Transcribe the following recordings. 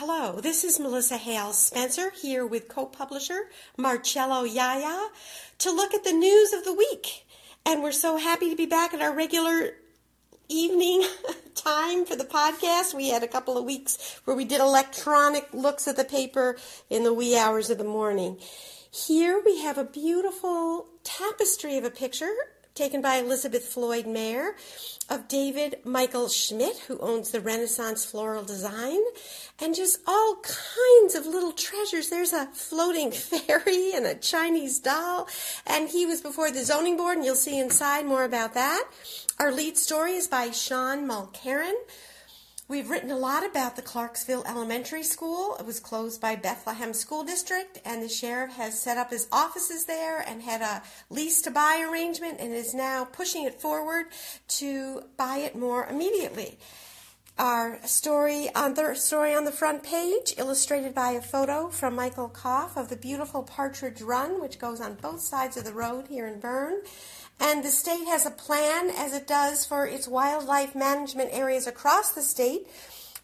Hello, this is Melissa Hale Spencer here with co-publisher Marcello Yaya to look at the news of the week. And we're so happy to be back at our regular evening time for the podcast. We had a couple of weeks where we did electronic looks at the paper in the wee hours of the morning. Here we have a beautiful tapestry of a picture taken by Elizabeth Floyd Mayer of David Michael Schmidt, who owns the Renaissance Floral Design, and just all kinds of little treasures. There's a floating fairy and a Chinese doll, and he was before the zoning board, and you'll see inside more about that. Our lead story is by Sean Mulcahen. We've written a lot about the Clarksville Elementary School. It was closed by Bethlehem School District, and the sheriff has set up his offices there and had a lease-to-buy arrangement and is now pushing it forward to buy it more immediately. Our story on the front page, illustrated by a photo from Michael Koff of the beautiful Partridge Run, which goes on both sides of the road here in Berne. And the state has a plan, as it does for its wildlife management areas across the state,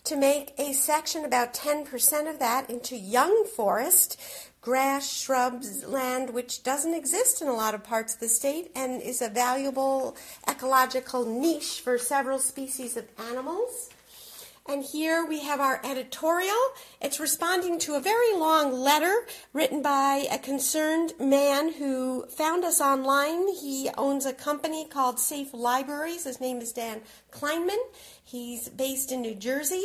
to make a section, about 10% of that, into young forest, grass, shrubs, land, which doesn't exist in a lot of parts of the state and is a valuable ecological niche for several species of animals. And here we have our editorial. It's responding to a very long letter written by a concerned man who found us online. He owns a company called Safe Libraries. His name is Dan Kleinman. He's based in New Jersey,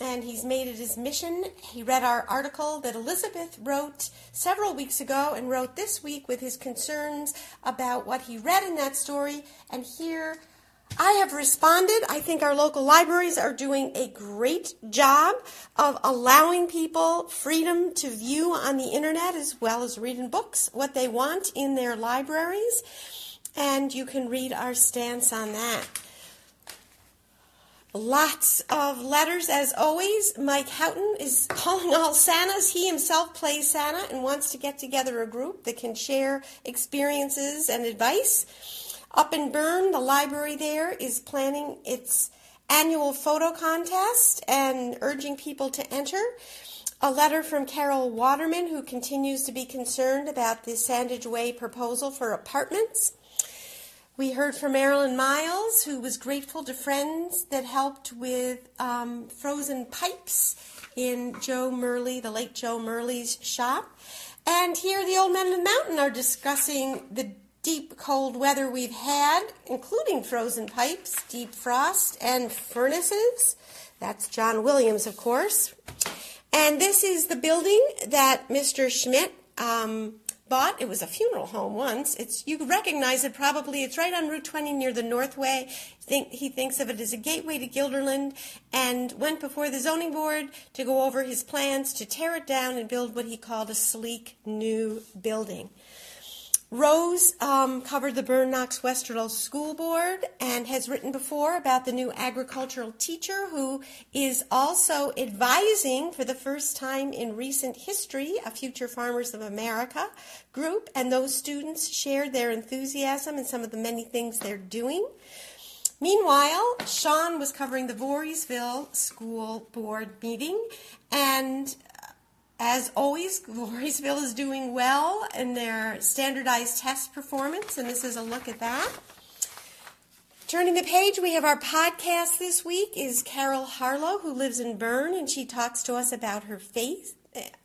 and he's made it his mission. He read our article that Elizabeth wrote several weeks ago and wrote this week with his concerns about what he read in that story. And here I have responded. I think our local libraries are doing a great job of allowing people freedom to view on the internet as well as reading books, what they want in their libraries, and you can read our stance on that. Lots of letters, as always. Mike Houghton is calling all Santas. He himself plays Santa and wants to get together a group that can share experiences and advice. Up in Berne, the library there is planning its annual photo contest and urging people to enter. A letter from Carol Waterman, who continues to be concerned about the Sandage Way proposal for apartments. We heard from Marilyn Miles, who was grateful to friends that helped with frozen pipes in Joe Murley, the late Joe Murley's shop. And here the old men of the mountain are discussing the deep cold weather we've had, including frozen pipes, deep frost, and furnaces. That's John Williams, of course. And this is the building that Mr. Schmidt bought. It was a funeral home once. You recognize it probably. It's right on Route 20 near the Northway. He thinks of it as a gateway to Guilderland, and went before the zoning board to go over his plans to tear it down and build what he called a sleek new building. Rose covered the Vernon-Knox Westerville School Board and has written before about the new agricultural teacher who is also advising, for the first time in recent history, a Future Farmers of America group, and those students shared their enthusiasm and some of the many things they're doing. Meanwhile, Sean was covering the Voorheesville School Board meeting, and as always, Voorheesville is doing well in their standardized test performance, and this is a look at that. Turning the page, we have our podcast this week is Carol Harlow, who lives in Berne, and she talks to us about her faith,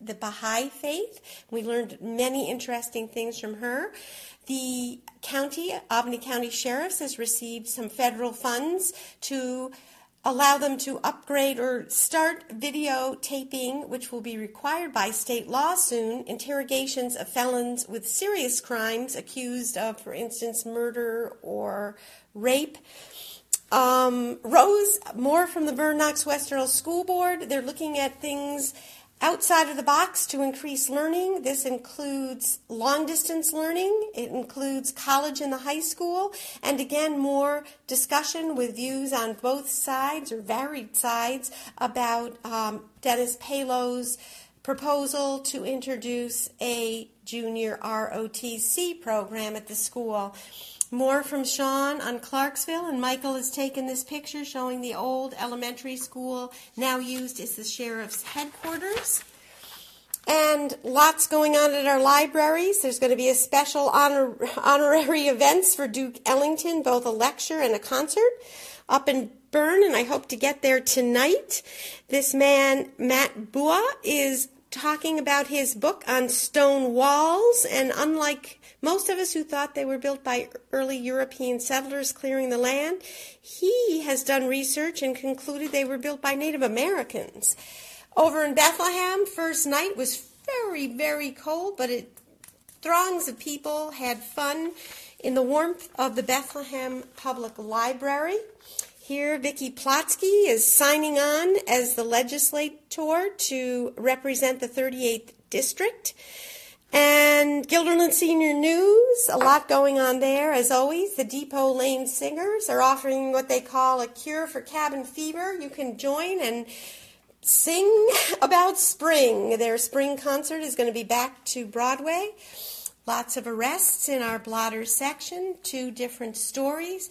the Baha'i faith. We learned many interesting things from her. The county, Albany County Sheriff, has received some federal funds to allow them to upgrade or start videotaping, which will be required by state law soon, interrogations of felons with serious crimes accused of, for instance, murder or rape. Rose, more from the Berne-Knox-Westerlo School Board. They're looking at things outside of the box to increase learning. This includes long-distance learning. It includes college and the high school. And again, more discussion with views on both sides, or varied sides, about Dennis Palow's proposal to introduce a junior ROTC program at the school. More from Sean on Clarksville, and Michael has taken this picture showing the old elementary school, now used as the sheriff's headquarters. And lots going on at our libraries. There's going to be a special honorary events for Duke Ellington, both a lecture and a concert up in Berne, and I hope to get there tonight. This man, Matt Bua, is talking about his book on stone walls, and unlike most of us who thought they were built by early European settlers clearing the land, he has done research and concluded they were built by Native Americans. Over in Bethlehem, first night was very, very cold, but throngs of people had fun in the warmth of the Bethlehem Public Library. Here, Vicki Plotsky is signing on as the legislator to represent the 38th District. And Guilderland Senior News, a lot going on there. As always, the Depot Lane Singers are offering what they call a cure for cabin fever. You can join and sing about spring. Their spring concert is going to be back to Broadway. Lots of arrests in our blotter section, two different stories.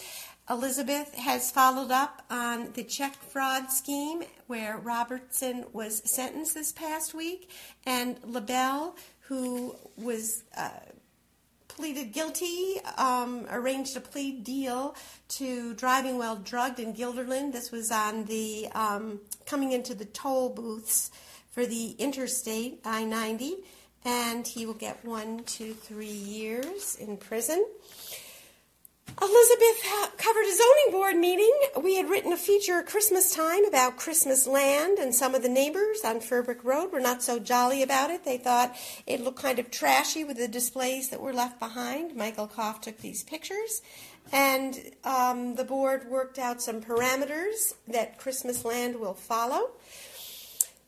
Elizabeth has followed up on the check fraud scheme where Robertson was sentenced this past week, and LaBelle, who was pleaded guilty, arranged a plea deal to driving while drugged in Guilderland. This was on the coming into the toll booths for the interstate, I-90, and he will get 1 to 3 years in prison. Elizabeth covered a zoning board meeting. We had written a feature at Christmas time about Christmas land, and some of the neighbors on Furbrick Road were not so jolly about it. They thought it looked kind of trashy with the displays that were left behind. Michael Koff took these pictures, and the board worked out some parameters that Christmas land will follow.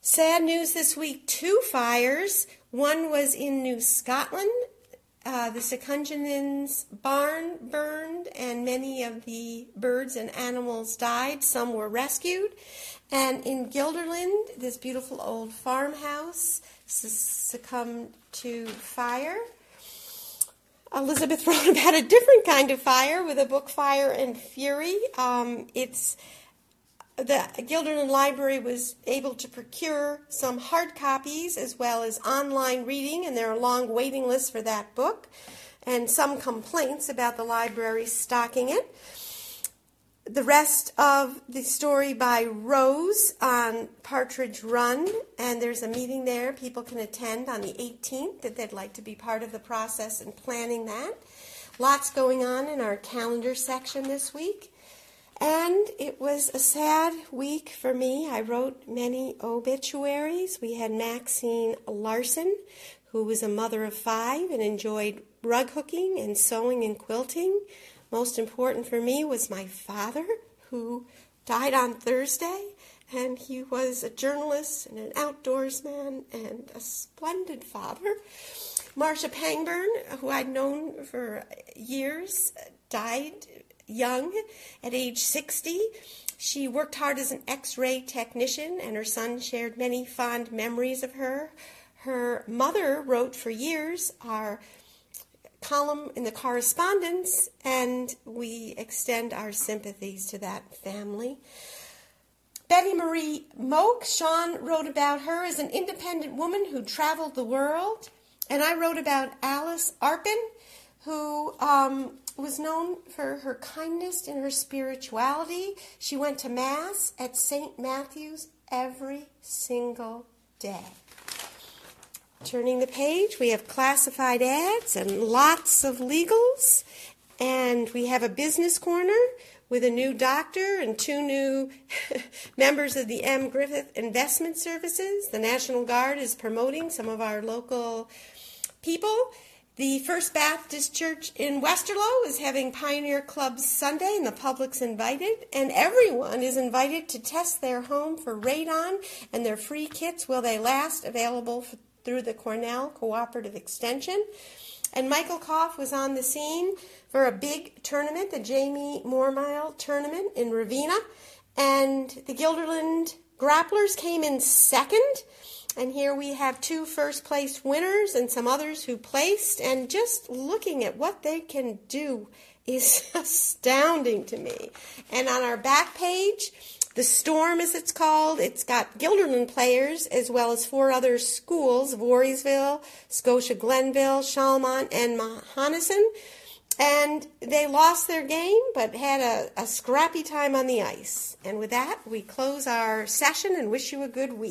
Sad news this week, 2 fires. One was in New Scotland. The Secunjanins' barn burned, and many of the birds and animals died. Some were rescued. And in Guilderland, this beautiful old farmhouse succumbed to fire. Elizabeth wrote about a different kind of fire with a book, Fire and Fury. The Guilderland Library was able to procure some hard copies as well as online reading, and there are long waiting lists for that book, and some complaints about the library stocking it. The rest of the story by Rose on Partridge Run, and there's a meeting there people can attend on the 18th if they'd like to be part of the process and planning that. Lots going on in our calendar section this week. And it was a sad week for me. I wrote many obituaries. We had Maxine Larson, who was a mother of 5 and enjoyed rug hooking and sewing and quilting. Most important for me was my father, who died on Thursday, and he was a journalist and an outdoorsman and a splendid father. Marcia Pangburn, who I'd known for years, died young, at age 60. She worked hard as an x-ray technician, and her son shared many fond memories of her. Her mother wrote for years our column in the Correspondence, and we extend our sympathies to that family. Betty Marie Moak, Sean wrote about her as an independent woman who traveled the world, and I wrote about Alice Arpin, who was known for her kindness and her spirituality. She went to Mass at St. Matthew's every single day. Turning the page, we have classified ads and lots of legals, and we have a business corner with a new doctor and 2 new members of the M. Griffith Investment Services. The National Guard is promoting some of our local people. The First Baptist Church in Westerlo is having Pioneer Club Sunday, and the public's invited, and everyone is invited to test their home for radon, and their free kits, Will They Last, available through the Cornell Cooperative Extension. And Michael Koff was on the scene for a big tournament, the Jamie Mormile Tournament in Ravenna, and the Guilderland Grapplers came in second. And here we have 2 first-place winners and some others who placed, and just looking at what they can do is astounding to me. And on our back page, The Storm, as it's called, it's got Guilderland players as well as four other schools, Voorheesville, Scotia Glenville, Chalmont, and Mahonison. And they lost their game but had a scrappy time on the ice. And with that, we close our session and wish you a good week.